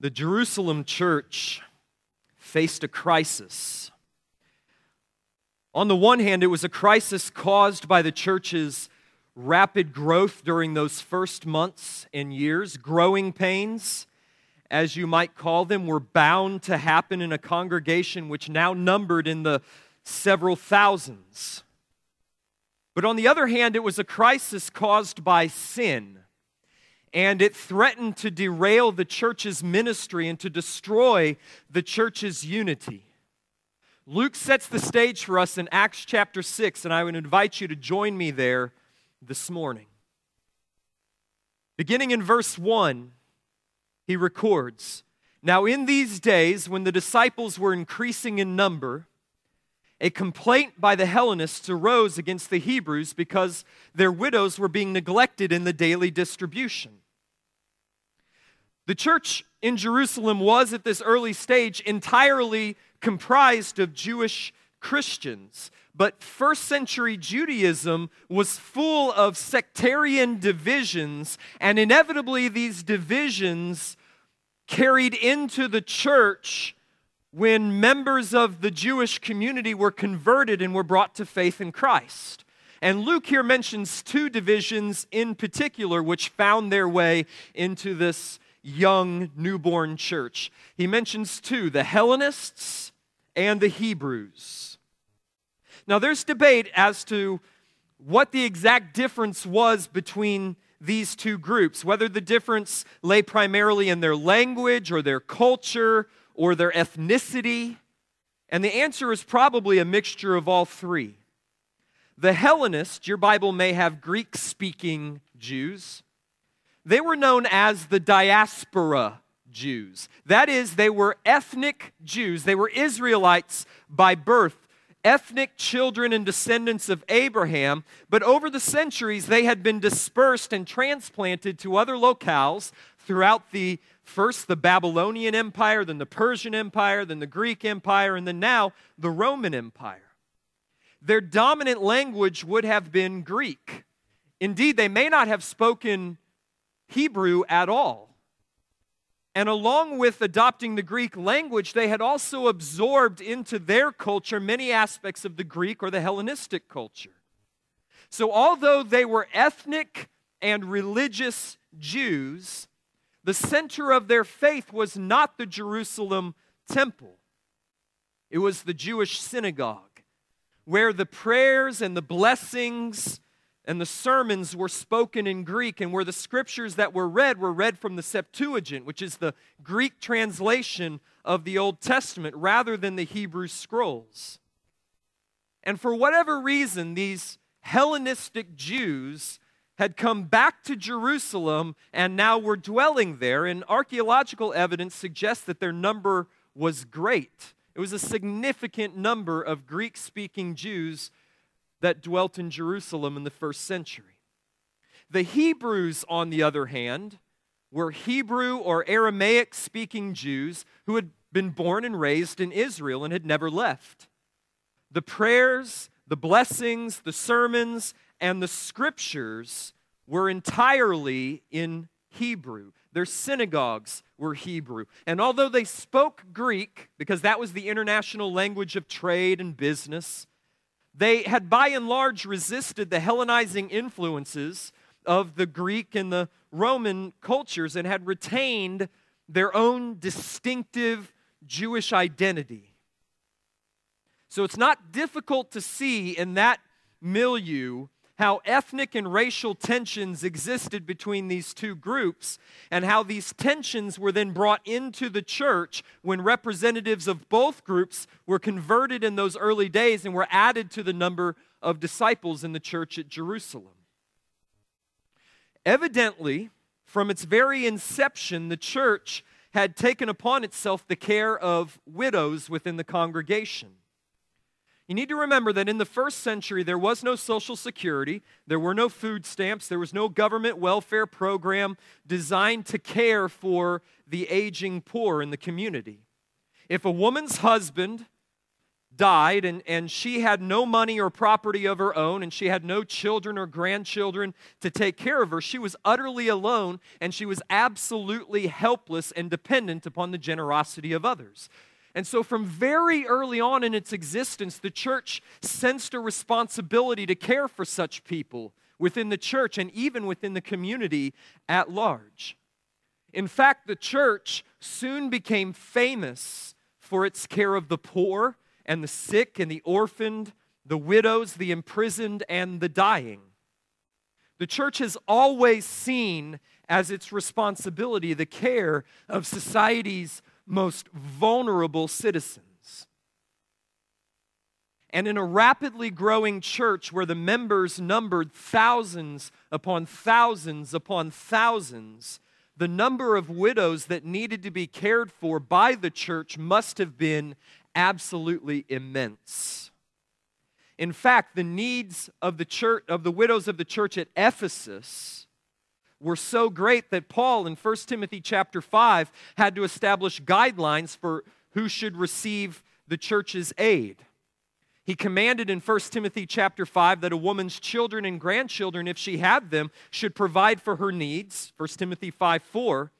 The Jerusalem church faced a crisis. On the one hand, it was a crisis caused by the church's rapid growth during those first months and years. Growing pains, as you might call them, were bound to happen in a congregation which now numbered in the several thousands. But on the other hand, it was a crisis caused by sin, and it threatened to derail the church's ministry and to destroy the church's unity. Luke sets the stage for us in Acts chapter 6, and I would invite you to join me there this morning. Beginning in verse 1, he records, "Now in these days, when the disciples were increasing in number, a complaint by the Hellenists arose against the Hebrews because their widows were being neglected in the daily distribution." The church in Jerusalem was, at this early stage, entirely comprised of Jewish Christians, but first century Judaism was full of sectarian divisions, and inevitably these divisions carried into the church when members of the Jewish community were converted and were brought to faith in Christ. And Luke here mentions two divisions in particular which found their way into this young, newborn church. He mentions two, the Hellenists and the Hebrews. Now there's debate as to what the exact difference was between these two groups, whether the difference lay primarily in their language or their culture or their ethnicity, and the answer is probably a mixture of all three. The Hellenists, your Bible may have Greek-speaking Jews, they were known as the diaspora Jews. That is, they were ethnic Jews. They were Israelites by birth, ethnic children and descendants of Abraham, but over the centuries they had been dispersed and transplanted to other locales throughout the Babylonian Empire, then the Persian Empire, then the Greek Empire, and then now the Roman Empire. Their dominant language would have been Greek. Indeed, they may not have spoken Hebrew at all. And along with adopting the Greek language, they had also absorbed into their culture many aspects of the Greek or the Hellenistic culture. So although they were ethnic and religious Jews, the center of their faith was not the Jerusalem temple. It was the Jewish synagogue, where the prayers and the blessings and the sermons were spoken in Greek, and where the scriptures that were read from the Septuagint, which is the Greek translation of the Old Testament, rather than the Hebrew scrolls. And for whatever reason, these Hellenistic Jews had come back to Jerusalem and now were dwelling there, and archaeological evidence suggests that their number was great. It was a significant number of Greek-speaking Jews that dwelt in Jerusalem in the first century. The Hebrews, on the other hand, were Hebrew or Aramaic-speaking Jews who had been born and raised in Israel and had never left. The prayers, the blessings, the sermons, and the scriptures were entirely in Hebrew. Their synagogues were Hebrew. And although they spoke Greek, because that was the international language of trade and business, they had by and large resisted the Hellenizing influences of the Greek and the Roman cultures and had retained their own distinctive Jewish identity. So it's not difficult to see in that milieu how ethnic and racial tensions existed between these two groups, and how these tensions were then brought into the church when representatives of both groups were converted in those early days and were added to the number of disciples in the church at Jerusalem. Evidently, from its very inception, the church had taken upon itself the care of widows within the congregation. You need to remember that in the first century, there was no social security, there were no food stamps, there was no government welfare program designed to care for the aging poor in the community. If a woman's husband died, and she had no money or property of her own, and she had no children or grandchildren to take care of her. She was utterly alone, and she was absolutely helpless and dependent upon the generosity of others. And so from very early on in its existence, the church sensed a responsibility to care for such people within the church and even within the community at large. In fact, the church soon became famous for its care of the poor and the sick and the orphaned, the widows, the imprisoned, and the dying. The church has always seen as its responsibility the care of society's most vulnerable citizens. And in a rapidly growing church where the members numbered thousands upon thousands upon thousands, the number of widows that needed to be cared for by the church must have been absolutely immense. In fact, the needs of the church, of the widows of the church at Ephesus, were so great that Paul in 1 Timothy chapter 5 had to establish guidelines for who should receive the church's aid. He commanded in 1 Timothy chapter 5 that a woman's children and grandchildren, if she had them, should provide for her needs, 1 Timothy 5:4.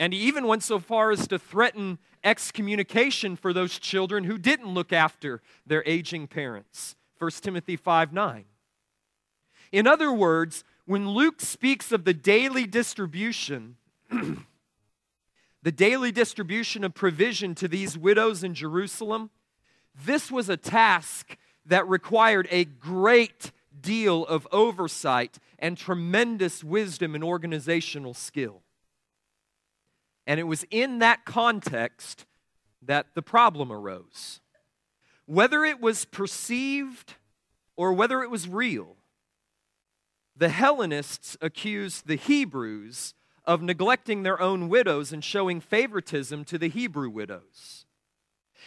And he even went so far as to threaten excommunication for those children who didn't look after their aging parents, 1 Timothy 5:9. In other words, when Luke speaks of the daily distribution, the daily distribution of provision to these widows in Jerusalem, this was a task that required a great deal of oversight and tremendous wisdom and organizational skill. And it was in that context that the problem arose. Whether it was perceived or whether it was real, the Hellenists accused the Hebrews of neglecting their own widows and showing favoritism to the Hebrew widows.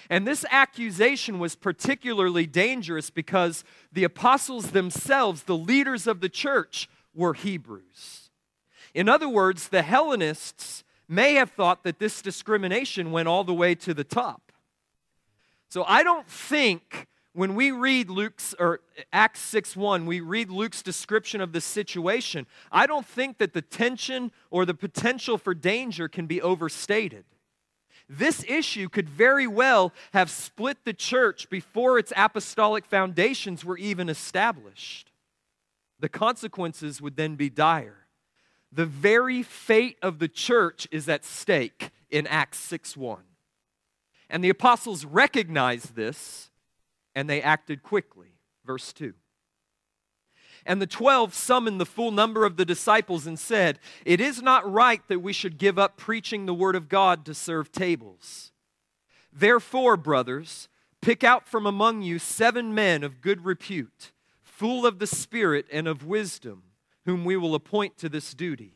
And this accusation was particularly dangerous because the apostles themselves, the leaders of the church, were Hebrews. In other words, the Hellenists may have thought that this discrimination went all the way to the top. So I don't think when we read Luke's, or Acts 6:1, we read Luke's description of the situation, I don't think that the tension or the potential for danger can be overstated. This issue could very well have split the church before its apostolic foundations were even established. The consequences would then be dire. The very fate of the church is at stake in Acts 6:1. And the apostles recognized this, and they acted quickly. Verse 2. And the 12 summoned the full number of the disciples and said, "It is not right that we should give up preaching the word of God to serve tables. Therefore, brothers, pick out from among you 7 men of good repute, full of the Spirit and of wisdom, whom we will appoint to this duty.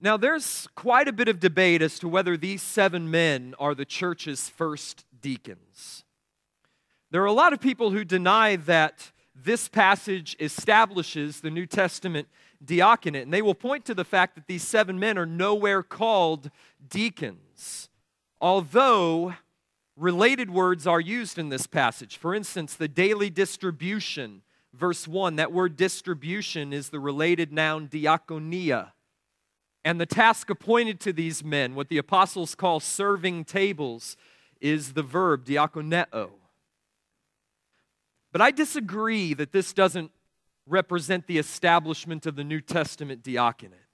Now, there's quite a bit of debate as to whether these 7 men are the church's first deacons. There are a lot of people who deny that this passage establishes the New Testament diaconate, and they will point to the fact that these 7 men are nowhere called deacons, although related words are used in this passage. For instance, the daily distribution, verse 1, that word distribution is the related noun diakonia, and the task appointed to these men, what the apostles call serving tables, is the verb diakoneo. But I disagree that this doesn't represent the establishment of the New Testament diaconate.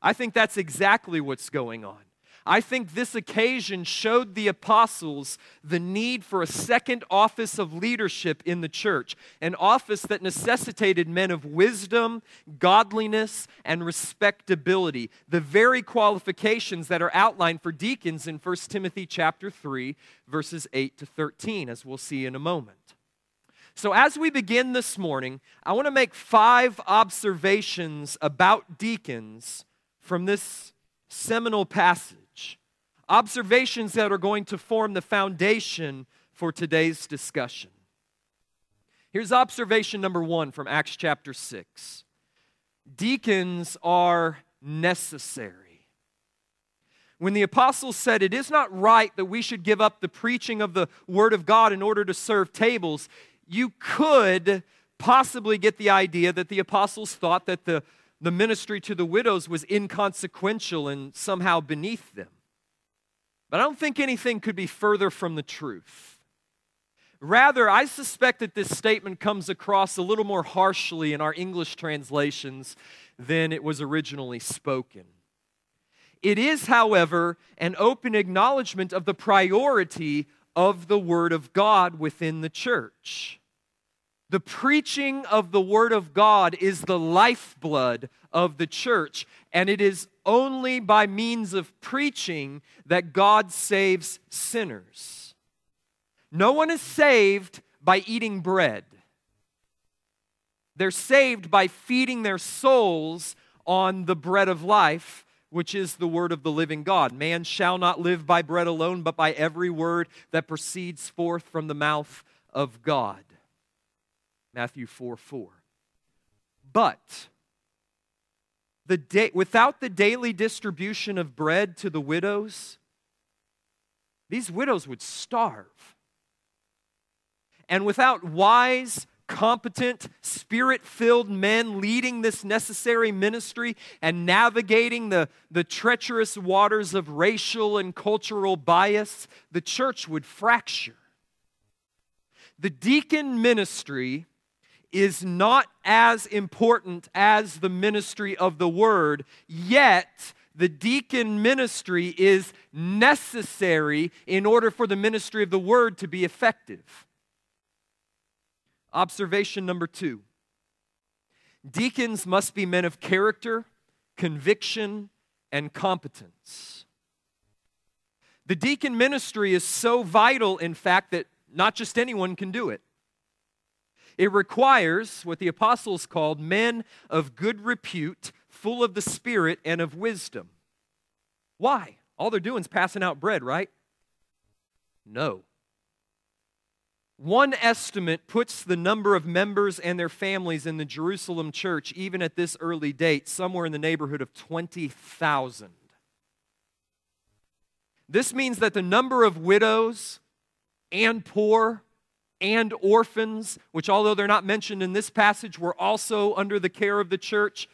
I think that's exactly what's going on. I think this occasion showed the apostles the need for a second office of leadership in the church, an office that necessitated men of wisdom, godliness, and respectability, the very qualifications that are outlined for deacons in 1 Timothy chapter 3, verses 8 to 13, as we'll see in a moment. So as we begin this morning, I want to make 5 observations about deacons from this seminal passage. Observations that are going to form the foundation for today's discussion. Here's observation number 1 from Acts chapter 6. Deacons are necessary. When the apostles said, "It is not right that we should give up the preaching of the word of God in order to serve tables," you could possibly get the idea that the apostles thought that the ministry to the widows was inconsequential and somehow beneath them. But I don't think anything could be further from the truth. Rather, I suspect that this statement comes across a little more harshly in our English translations than it was originally spoken. It is, however, an open acknowledgement of the priority of the Word of God within the church. The preaching of the Word of God is the lifeblood of the church, and it is only by means of preaching that God saves sinners. No one is saved by eating bread. They're saved by feeding their souls on the bread of life, which is the word of the living God. Man shall not live by bread alone, but by every word that proceeds forth from the mouth of God. Matthew 4:4. But without the daily distribution of bread to the widows, these widows would starve. And without wise, competent, spirit-filled men leading this necessary ministry and navigating the treacherous waters of racial and cultural bias, the church would fracture. The deacon ministry is not as important as the ministry of the word, yet the deacon ministry is necessary in order for the ministry of the word to be effective. Observation number 2. Deacons must be men of character, conviction, and competence. The deacon ministry is so vital, in fact, that not just anyone can do it. It requires what the apostles called men of good repute, full of the Spirit and of wisdom. Why? All they're doing is passing out bread, right? No. One estimate puts the number of members and their families in the Jerusalem church, even at this early date, somewhere in the neighborhood of 20,000. This means that the number of widows and poor and orphans, which although they're not mentioned in this passage, were also under the care of the church,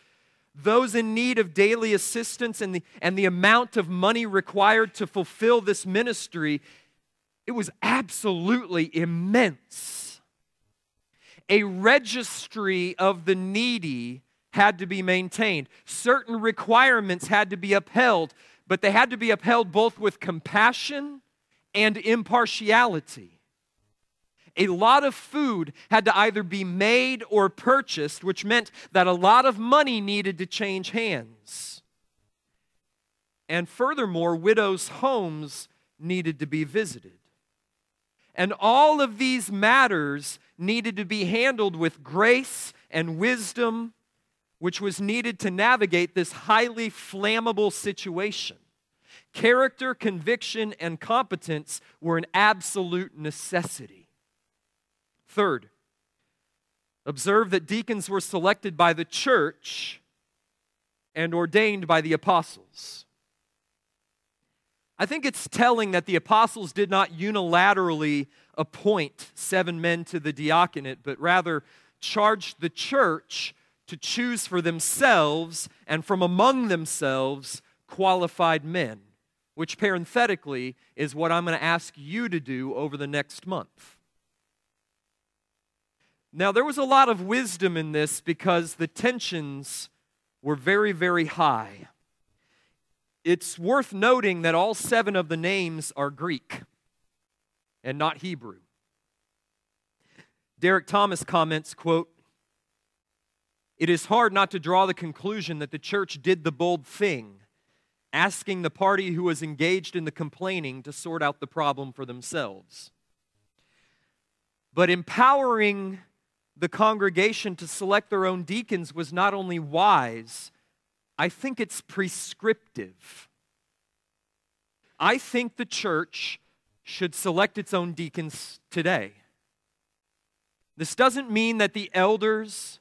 those in need of daily assistance and the amount of money required to fulfill this ministry, it was absolutely immense. A registry of the needy had to be maintained. Certain requirements had to be upheld, but they had to be upheld both with compassion and impartiality. A lot of food had to either be made or purchased, which meant that a lot of money needed to change hands. And furthermore, widows' homes needed to be visited. And all of these matters needed to be handled with grace and wisdom, which was needed to navigate this highly flammable situation. Character, conviction, and competence were an absolute necessity. Third, observe that deacons were selected by the church and ordained by the apostles. I think it's telling that the apostles did not unilaterally appoint 7 men to the diaconate, but rather charged the church to choose for themselves and from among themselves qualified men, which parenthetically is what I'm going to ask you to do over the next month. Now, there was a lot of wisdom in this because the tensions were very, very high. It's worth noting that all 7 of the names are Greek and not Hebrew. Derek Thomas comments, quote, "It is hard not to draw the conclusion that the church did the bold thing, asking the party who was engaged in the complaining to sort out the problem for themselves. But empowering the congregation to select their own deacons was not only wise, I think it's prescriptive. I think the church should select its own deacons today. This doesn't mean that the elders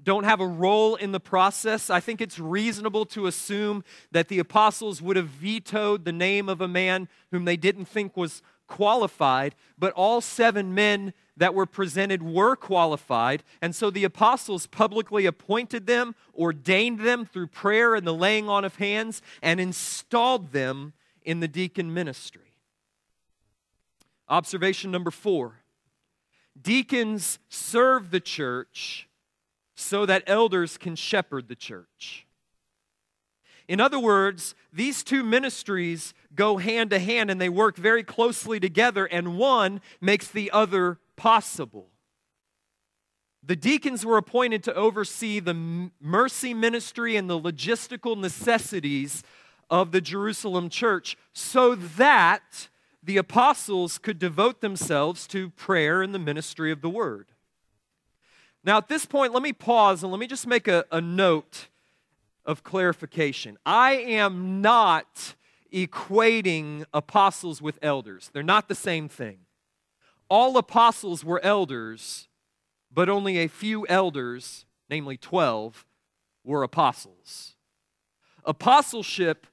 don't have a role in the process. I think it's reasonable to assume that the apostles would have vetoed the name of a man whom they didn't think was qualified, but all 7 men that were presented were qualified, and so the apostles publicly appointed them, ordained them through prayer and the laying on of hands, and installed them in the deacon ministry. Observation number 4. Deacons serve the church so that elders can shepherd the church. In other words, these two ministries go hand to hand and they work very closely together, and one makes the other possible. The deacons were appointed to oversee the mercy ministry and the logistical necessities of the Jerusalem church so that the apostles could devote themselves to prayer and the ministry of the word. Now, at this point, let me pause and let me just make a note of clarification. I am not equating apostles with elders. They're not the same thing. All apostles were elders, but only a few elders, namely 12, were apostles. Apostleship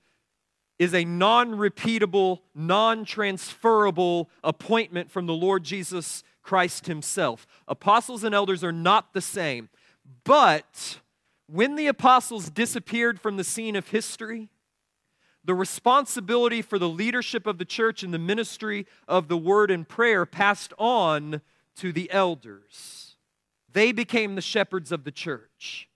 is a non-repeatable, non-transferable appointment from the Lord Jesus Christ himself. Apostles and elders are not the same. But when the apostles disappeared from the scene of history, the responsibility for the leadership of the church and the ministry of the word and prayer passed on to the elders. They became the shepherds of the church.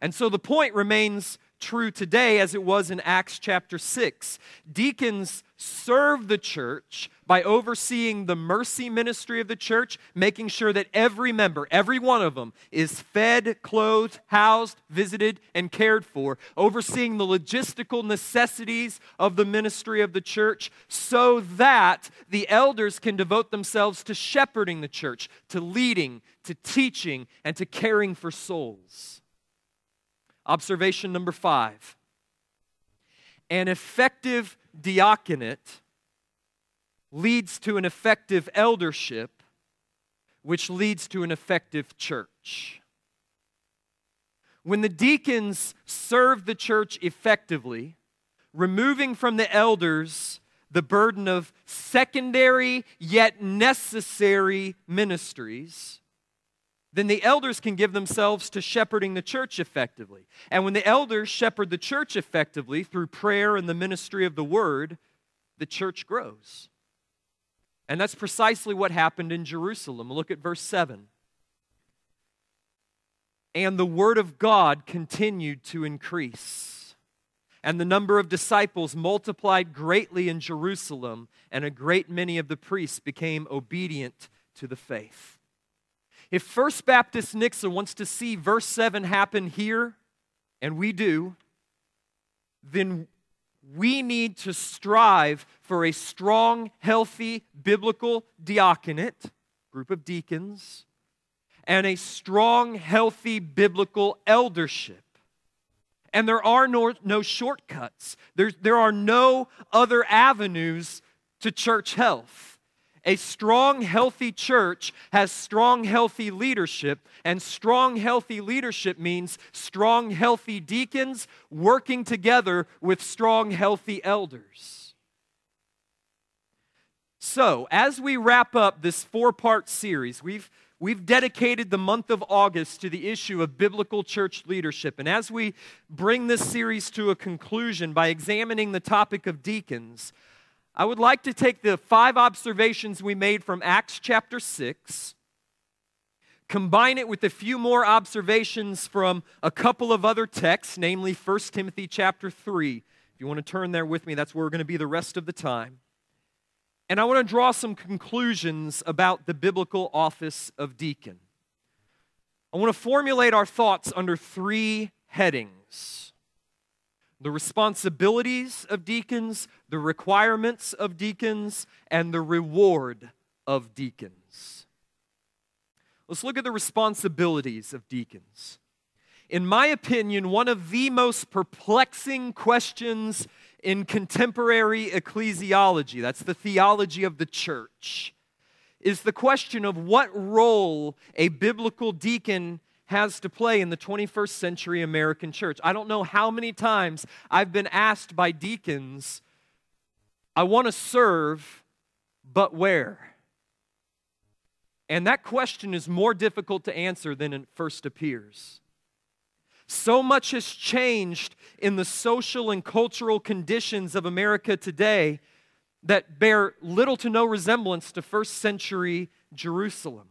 And so the point remains true today as it was in Acts chapter 6. Deacons serve the church by overseeing the mercy ministry of the church, making sure that every member, every one of them, is fed, clothed, housed, visited, and cared for, overseeing the logistical necessities of the ministry of the church so that the elders can devote themselves to shepherding the church, to leading, to teaching, and to caring for souls. Observation number 5. An effective diaconate leads to an effective eldership, which leads to an effective church. When the deacons serve the church effectively, removing from the elders the burden of secondary yet necessary ministries, then the elders can give themselves to shepherding the church effectively. And when the elders shepherd the church effectively through prayer and the ministry of the word, the church grows. And that's precisely what happened in Jerusalem. Look at verse 7. And the word of God continued to increase, and the number of disciples multiplied greatly in Jerusalem, and a great many of the priests became obedient to the faith. If First Baptist Nixon wants to see verse 7 happen here, and we do, then we need to strive for a strong, healthy, biblical diaconate, group of deacons, and a strong, healthy, biblical eldership. And there are no shortcuts. There are no other avenues to church health. A strong, healthy church has strong, healthy leadership, and strong, healthy leadership means strong, healthy deacons working together with strong, healthy elders. So, as we wrap up this 4-part series, we've dedicated the month of August to the issue of biblical church leadership. And as we bring this series to a conclusion by examining the topic of deacons, I would like to take the 5 observations we made from Acts chapter 6, combine it with a few more observations from a couple of other texts, namely 1 Timothy chapter 3. If you want to turn there with me, that's where we're going to be the rest of the time. And I want to draw some conclusions about the biblical office of deacon. I want to formulate our thoughts under 3 headings: the responsibilities of deacons, the requirements of deacons, and the reward of deacons. Let's look at the responsibilities of deacons. In my opinion, one of the most perplexing questions in contemporary ecclesiology, that's the theology of the church, is the question of what role a biblical deacon has to play in the 21st century American church. I don't know how many times I've been asked by deacons, I want to serve, but where? And that question is more difficult to answer than it first appears. So much has changed in the social and cultural conditions of America today that bear little to no resemblance to first century Jerusalem.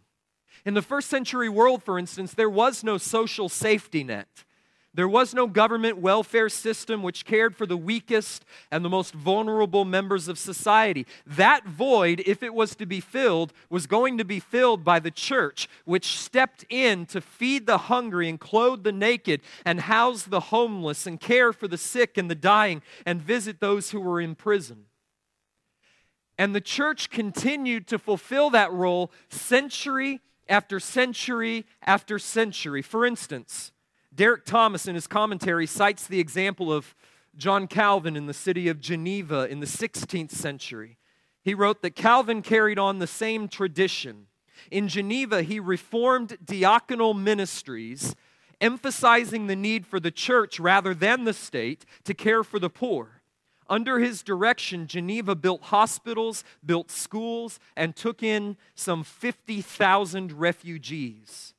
In the first century world, for instance, there was no social safety net. There was no government welfare system which cared for the weakest and the most vulnerable members of society. That void, if it was to be filled, was going to be filled by the church, which stepped in to feed the hungry and clothe the naked and house the homeless and care for the sick and the dying and visit those who were in prison. And the church continued to fulfill that role century after century after century. For instance, Derek Thomas in his commentary cites the example of John Calvin in the city of Geneva in the 16th century. He wrote that Calvin carried on the same tradition. In Geneva, he reformed diaconal ministries, emphasizing the need for the church rather than the state to care for the poor. Under his direction, Geneva built hospitals, built schools, and took in some 50,000 refugees.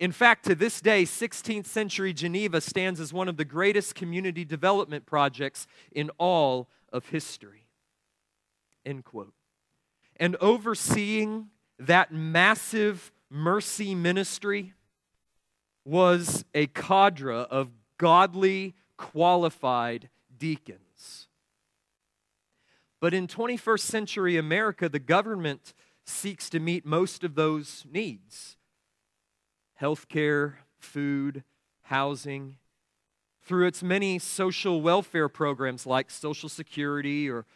In fact, to this day, 16th century Geneva stands as one of the greatest community development projects in all of history. End quote. And overseeing that massive mercy ministry was a cadre of godly, qualified deacons. But in 21st century America, the government seeks to meet most of those needs. Healthcare, food, housing, through its many social welfare programs like Social Security or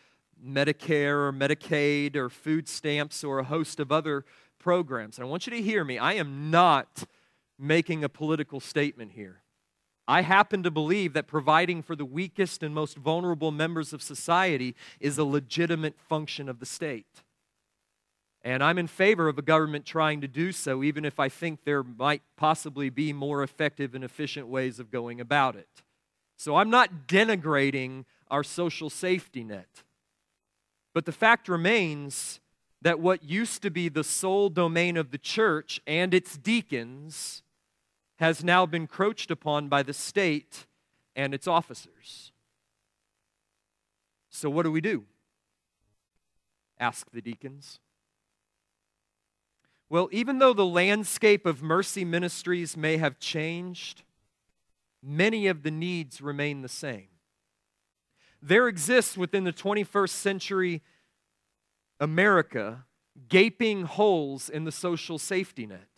Medicare or Medicaid or food stamps or a host of other programs. And I want you to hear me. I am not making a political statement here. I happen to believe that providing for the weakest and most vulnerable members of society is a legitimate function of the state. And I'm in favor of a government trying to do so, even if I think there might possibly be more effective and efficient ways of going about it. So I'm not denigrating our social safety net. But the fact remains that what used to be the sole domain of the church and its deacons has now been encroached upon by the state and its officers. So what do we do? Ask the deacons. Well, even though the landscape of mercy ministries may have changed, many of the needs remain the same. There exists within the 21st century America gaping holes in the social safety net.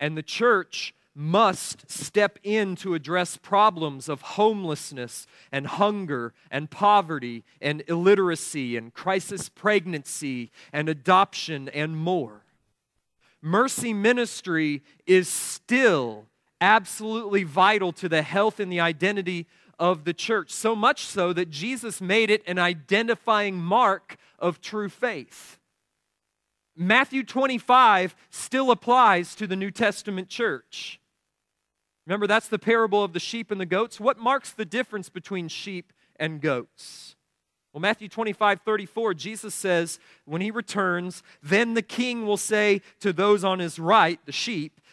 And the church must step in to address problems of homelessness and hunger and poverty and illiteracy and crisis pregnancy and adoption and more. Mercy ministry is still absolutely vital to the health and the identity of the church, so much so that Jesus made it an identifying mark of true faith. Matthew 25 still applies to the New Testament church. Remember, that's the parable of the sheep and the goats. What marks the difference between sheep and goats? Well, Matthew 25:34, Jesus says, when he returns, then the king will say to those on his right, the sheep,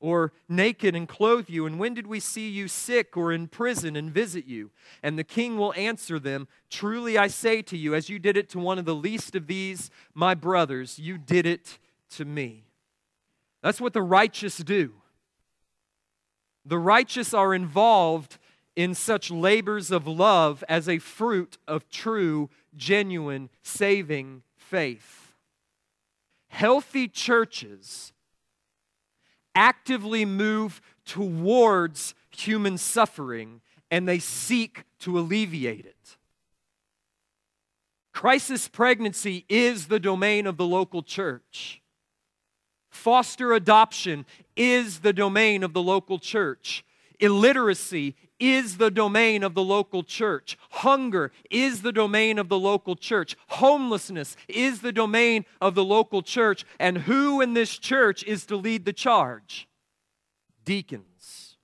Or naked and clothe you? And when did we see you sick or in prison and visit you? And the king will answer them, truly I say to you, as you did it to one of the least of these, my brothers, you did it to me. That's what the righteous do. The righteous are involved in such labors of love as a fruit of true, genuine, saving faith. Healthy churches actively move towards human suffering and they seek to alleviate it. Crisis pregnancy is the domain of the local church. Foster adoption is the domain of the local church. Illiteracy is the domain of the local church. Hunger is the domain of the local church. Homelessness is the domain of the local church. And who in this church is to lead the charge? Deacons.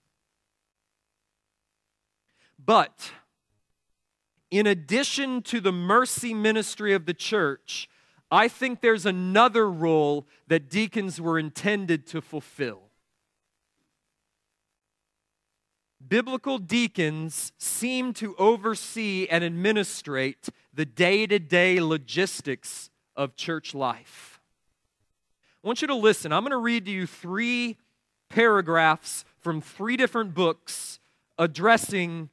But in addition to the mercy ministry of the church, I think there's another role that deacons were intended to fulfill. Biblical deacons seem to oversee and administrate the day-to-day logistics of church life. I want you to listen. I'm going to read to you 3 paragraphs from 3 different books addressing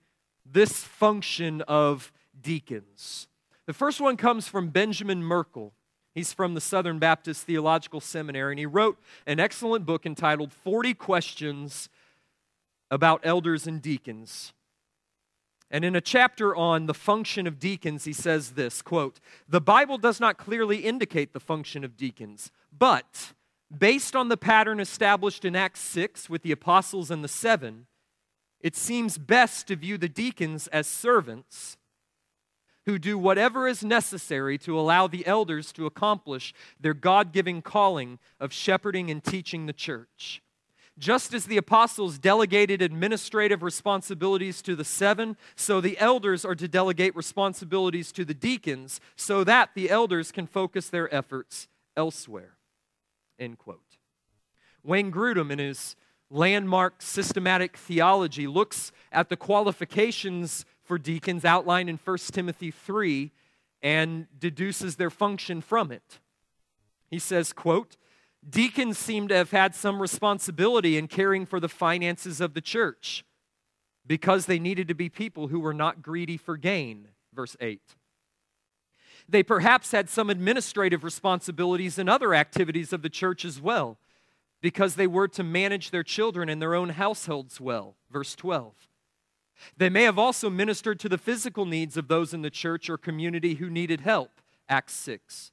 this function of deacons. The first one comes from Benjamin Merkel. He's from the Southern Baptist Theological Seminary, and he wrote an excellent book entitled 40 Questions about Elders and Deacons. And in a chapter on the function of deacons, he says this, quote, "The Bible does not clearly indicate the function of deacons, but based on the pattern established in Acts 6 with the apostles and the 7, it seems best to view the deacons as servants who do whatever is necessary to allow the elders to accomplish their God-given calling of shepherding and teaching the church. Just as the apostles delegated administrative responsibilities to the 7, so the elders are to delegate responsibilities to the deacons so that the elders can focus their efforts elsewhere." End quote. Wayne Grudem, in his landmark systematic theology, looks at the qualifications for deacons outlined in 1 Timothy 3 and deduces their function from it. He says, quote, "Deacons seem to have had some responsibility in caring for the finances of the church because they needed to be people who were not greedy for gain," verse 8. "They perhaps had some administrative responsibilities in other activities of the church as well because they were to manage their children and their own households well," verse 12. "They may have also ministered to the physical needs of those in the church or community who needed help," Acts 6.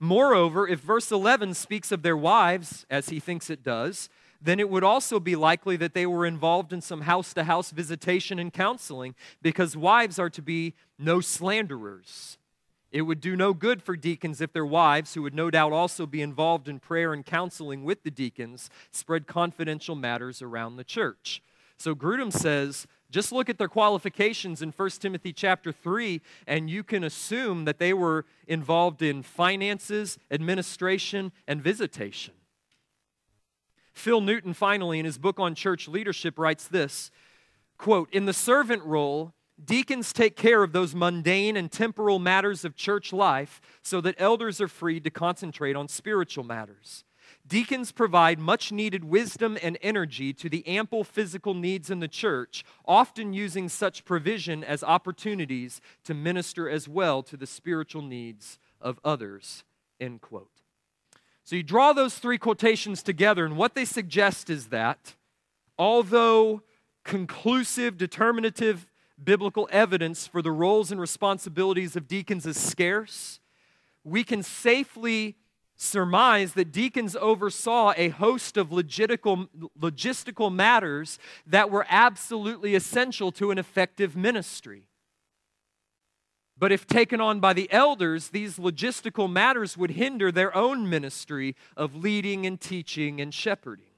"Moreover, if verse 11 speaks of their wives, as he thinks it does, then it would also be likely that they were involved in some house-to-house visitation and counseling, because wives are to be no slanderers. It would do no good for deacons if their wives, who would no doubt also be involved in prayer and counseling with the deacons, spread confidential matters around the church." So Grudem says, just look at their qualifications in 1 Timothy chapter 3, and you can assume that they were involved in finances, administration, and visitation. Phil Newton, finally, in his book on church leadership, writes this, quote, "In the servant role, deacons take care of those mundane and temporal matters of church life so that elders are free to concentrate on spiritual matters. Deacons provide much-needed wisdom and energy to the ample physical needs in the church, often using such provision as opportunities to minister as well to the spiritual needs of others," end quote. So you draw those 3 quotations together, and what they suggest is that, although conclusive, determinative biblical evidence for the roles and responsibilities of deacons is scarce, we can safely surmise that deacons oversaw a host of logistical matters that were absolutely essential to an effective ministry. But if taken on by the elders, these logistical matters would hinder their own ministry of leading and teaching and shepherding.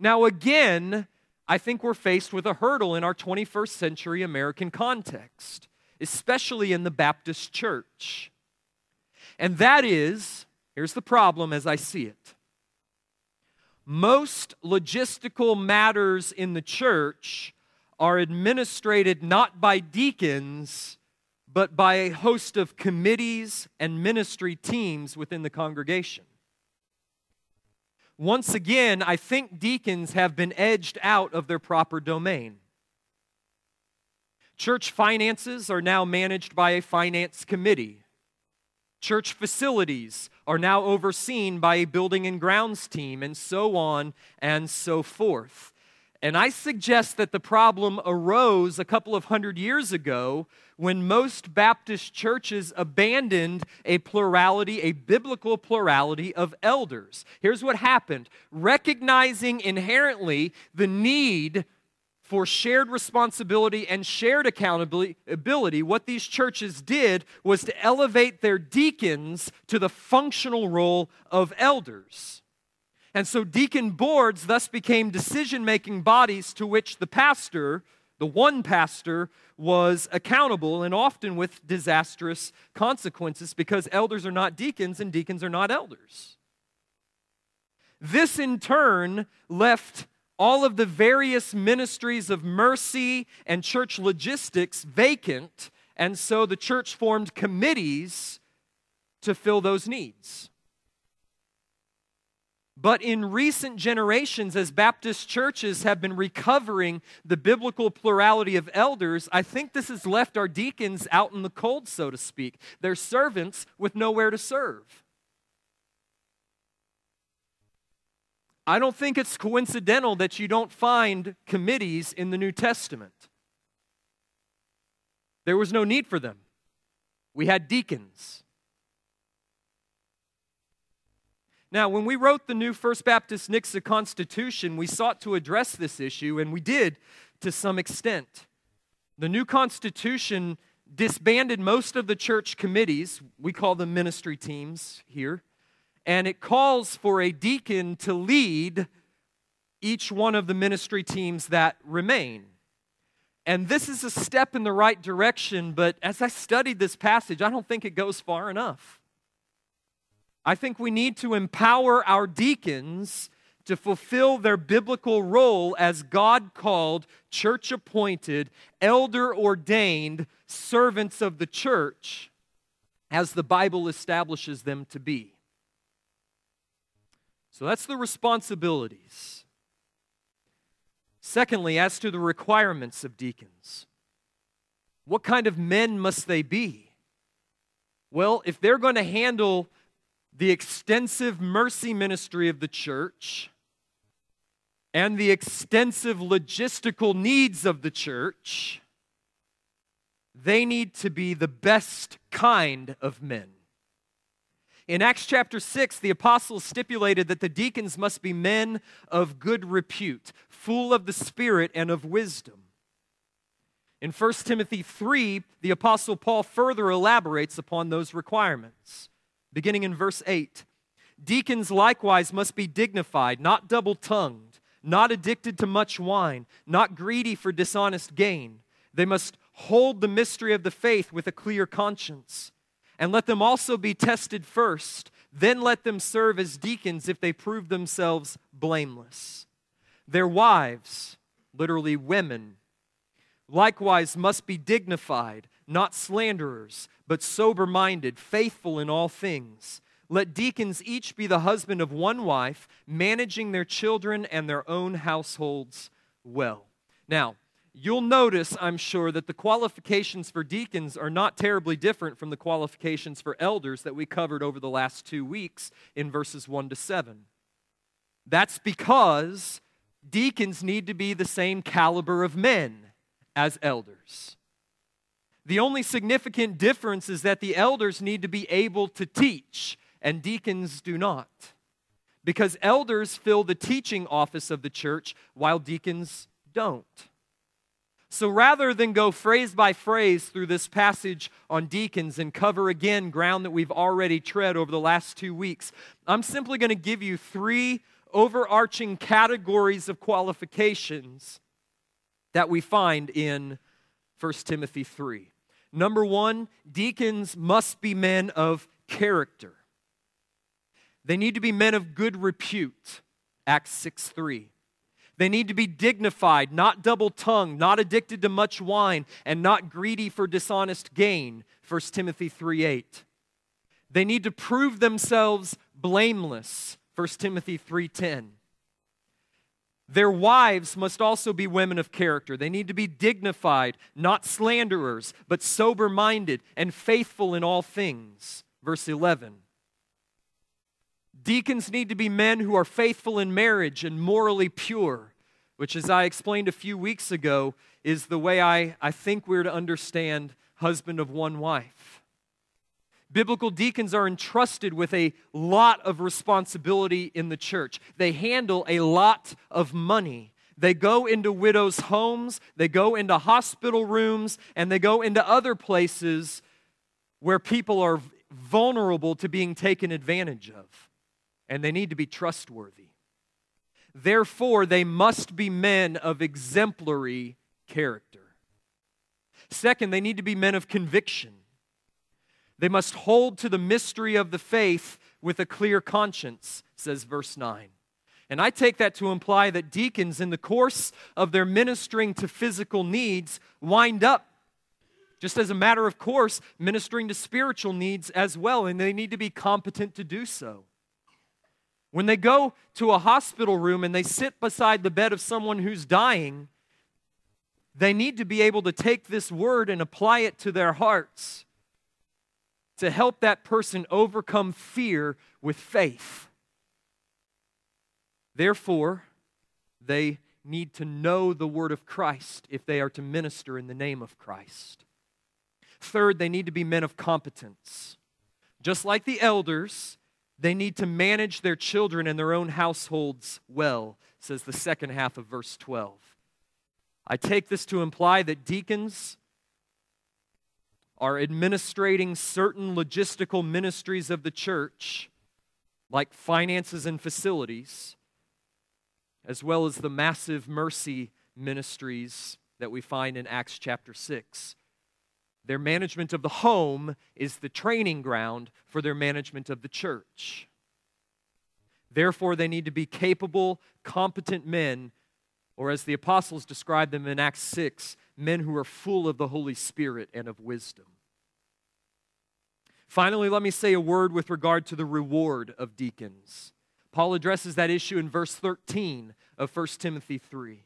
Now again, I think we're faced with a hurdle in our 21st century American context, especially in the Baptist church. And that is, here's the problem as I see it. Most logistical matters in the church are administrated not by deacons, but by a host of committees and ministry teams within the congregation. Once again, I think deacons have been edged out of their proper domain. Church finances are now managed by a finance committee. Church facilities are now overseen by a building and grounds team, and so on and so forth. And I suggest that the problem arose a couple of hundred years ago when most Baptist churches abandoned a plurality, a biblical plurality of elders. Here's what happened. Recognizing inherently the need for shared responsibility and shared accountability, what these churches did was to elevate their deacons to the functional role of elders. And so deacon boards thus became decision-making bodies to which the pastor, the one pastor, was accountable, and often with disastrous consequences because elders are not deacons and deacons are not elders. This in turn left all of the various ministries of mercy and church logistics vacant, and so the church formed committees to fill those needs. But in recent generations, as Baptist churches have been recovering the biblical plurality of elders, I think this has left our deacons out in the cold, so to speak. They're servants with nowhere to serve. I don't think it's coincidental that you don't find committees in the New Testament. There was no need for them. We had deacons. Now, when we wrote the new First Baptist Nixa Constitution, we sought to address this issue, and we did to some extent. The new Constitution disbanded most of the church committees, we call them ministry teams here, and it calls for a deacon to lead each one of the ministry teams that remain. And this is a step in the right direction, but as I studied this passage, I don't think it goes far enough. I think we need to empower our deacons to fulfill their biblical role as God-called, church-appointed, elder-ordained servants of the church as the Bible establishes them to be. So that's the responsibilities. Secondly, as to the requirements of deacons, what kind of men must they be? Well, if they're going to handle the extensive mercy ministry of the church and the extensive logistical needs of the church, they need to be the best kind of men. In Acts chapter 6, the apostles stipulated that the deacons must be men of good repute, full of the Spirit and of wisdom. In 1 Timothy 3, the apostle Paul further elaborates upon those requirements. Beginning in verse 8, deacons likewise must be dignified, not double-tongued, not addicted to much wine, not greedy for dishonest gain. They must hold the mystery of the faith with a clear conscience. And let them also be tested first, then let them serve as deacons if they prove themselves blameless. Their wives, literally women, likewise must be dignified, not slanderers, but sober-minded, faithful in all things. Let deacons each be the husband of one wife, managing their children and their own households well. Now, you'll notice, I'm sure, that the qualifications for deacons are not terribly different from the qualifications for elders that we covered over the last 2 weeks in verses 1 to 7. That's because deacons need to be the same caliber of men as elders. The only significant difference is that the elders need to be able to teach, and deacons do not, because elders fill the teaching office of the church, while deacons don't. So rather than go phrase by phrase through this passage on deacons and cover again ground that we've already tread over the last 2 weeks, I'm simply going to give you three overarching categories of qualifications that we find in 1 Timothy 3. Number one, deacons must be men of character. They need to be men of good repute, Acts 6:3. They need to be dignified, not double-tongued, not addicted to much wine, and not greedy for dishonest gain, 1 Timothy 3:8. They need to prove themselves blameless, 1 Timothy 3:10. Their wives must also be women of character. They need to be dignified, not slanderers, but sober-minded and faithful in all things. Verse 11. Deacons need to be men who are faithful in marriage and morally pure, which, as I explained a few weeks ago, is the way I think we're to understand husband of one wife. Biblical deacons are entrusted with a lot of responsibility in the church. They handle a lot of money. They go into widows' homes, they go into hospital rooms, and they go into other places where people are vulnerable to being taken advantage of. And they need to be trustworthy. Therefore, they must be men of exemplary character. Second, they need to be men of conviction. They must hold to the mystery of the faith with a clear conscience, says verse 9. And I take that to imply that deacons, in the course of their ministering to physical needs, wind up, just as a matter of course, ministering to spiritual needs as well, and they need to be competent to do so. When they go to a hospital room and they sit beside the bed of someone who's dying, they need to be able to take this word and apply it to their hearts to help that person overcome fear with faith. Therefore, they need to know the word of Christ if they are to minister in the name of Christ. Third, they need to be men of competence. Just like the elders, they need to manage their children and their own households well, says the second half of verse 12. I take this to imply that deacons are administrating certain logistical ministries of the church, like finances and facilities, as well as the massive mercy ministries that we find in Acts chapter 6. Their management of the home is the training ground for their management of the church. Therefore, they need to be capable, competent men, or as the apostles describe them in Acts 6, men who are full of the Holy Spirit and of wisdom. Finally, let me say a word with regard to the reward of deacons. Paul addresses that issue in verse 13 of 1 Timothy 3.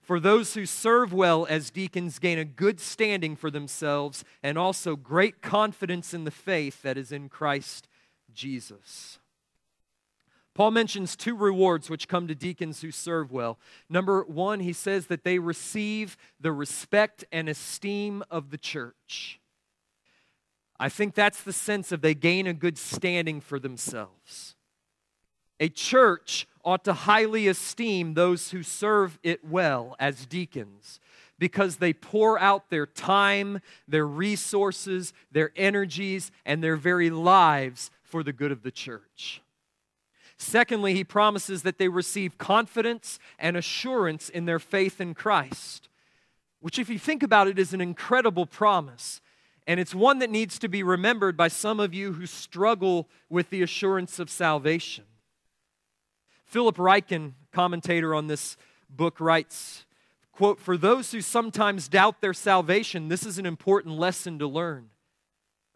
For those who serve well as deacons gain a good standing for themselves and also great confidence in the faith that is in Christ Jesus. Paul mentions two rewards which come to deacons who serve well. Number one, he says that they receive the respect and esteem of the church. I think that's the sense of they gain a good standing for themselves. A church ought to highly esteem those who serve it well as deacons because they pour out their time, their resources, their energies, and their very lives for the good of the church. Secondly, he promises that they receive confidence and assurance in their faith in Christ, which, if you think about it, is an incredible promise. And it's one that needs to be remembered by some of you who struggle with the assurance of salvation. Philip Ryken, commentator on this book, writes, quote, "For those who sometimes doubt their salvation, this is an important lesson to learn.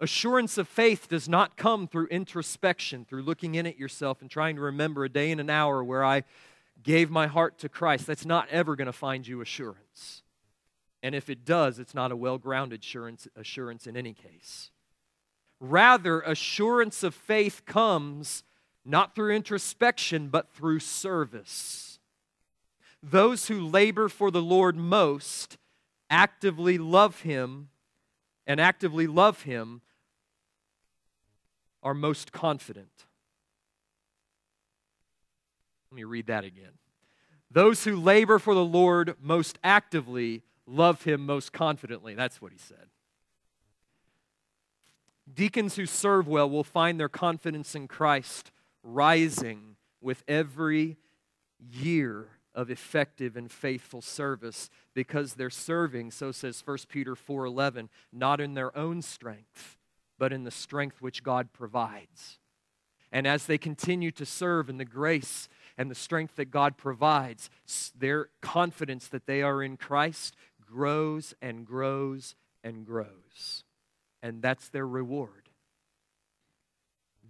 Assurance of faith does not come through introspection, through looking in at yourself and trying to remember a day and an hour where I gave my heart to Christ. That's not ever going to find you assurance. And if it does, it's not a well-grounded assurance in any case. Rather, assurance of faith comes not through introspection, but through service. Those who labor for the Lord most actively love Him are most confident." Let me read that again. "Those who labor for the Lord most actively love Him most confidently." That's what he said. Deacons who serve well will find their confidence in Christ rising with every year of effective and faithful service because they're serving, so says 1 Peter 4:11, not in their own strength, but in the strength which God provides. And as they continue to serve in the grace and the strength that God provides, their confidence that they are in Christ grows and grows and grows. And that's their reward.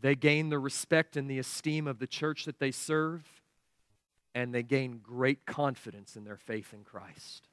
They gain the respect and the esteem of the church that they serve, and they gain great confidence in their faith in Christ.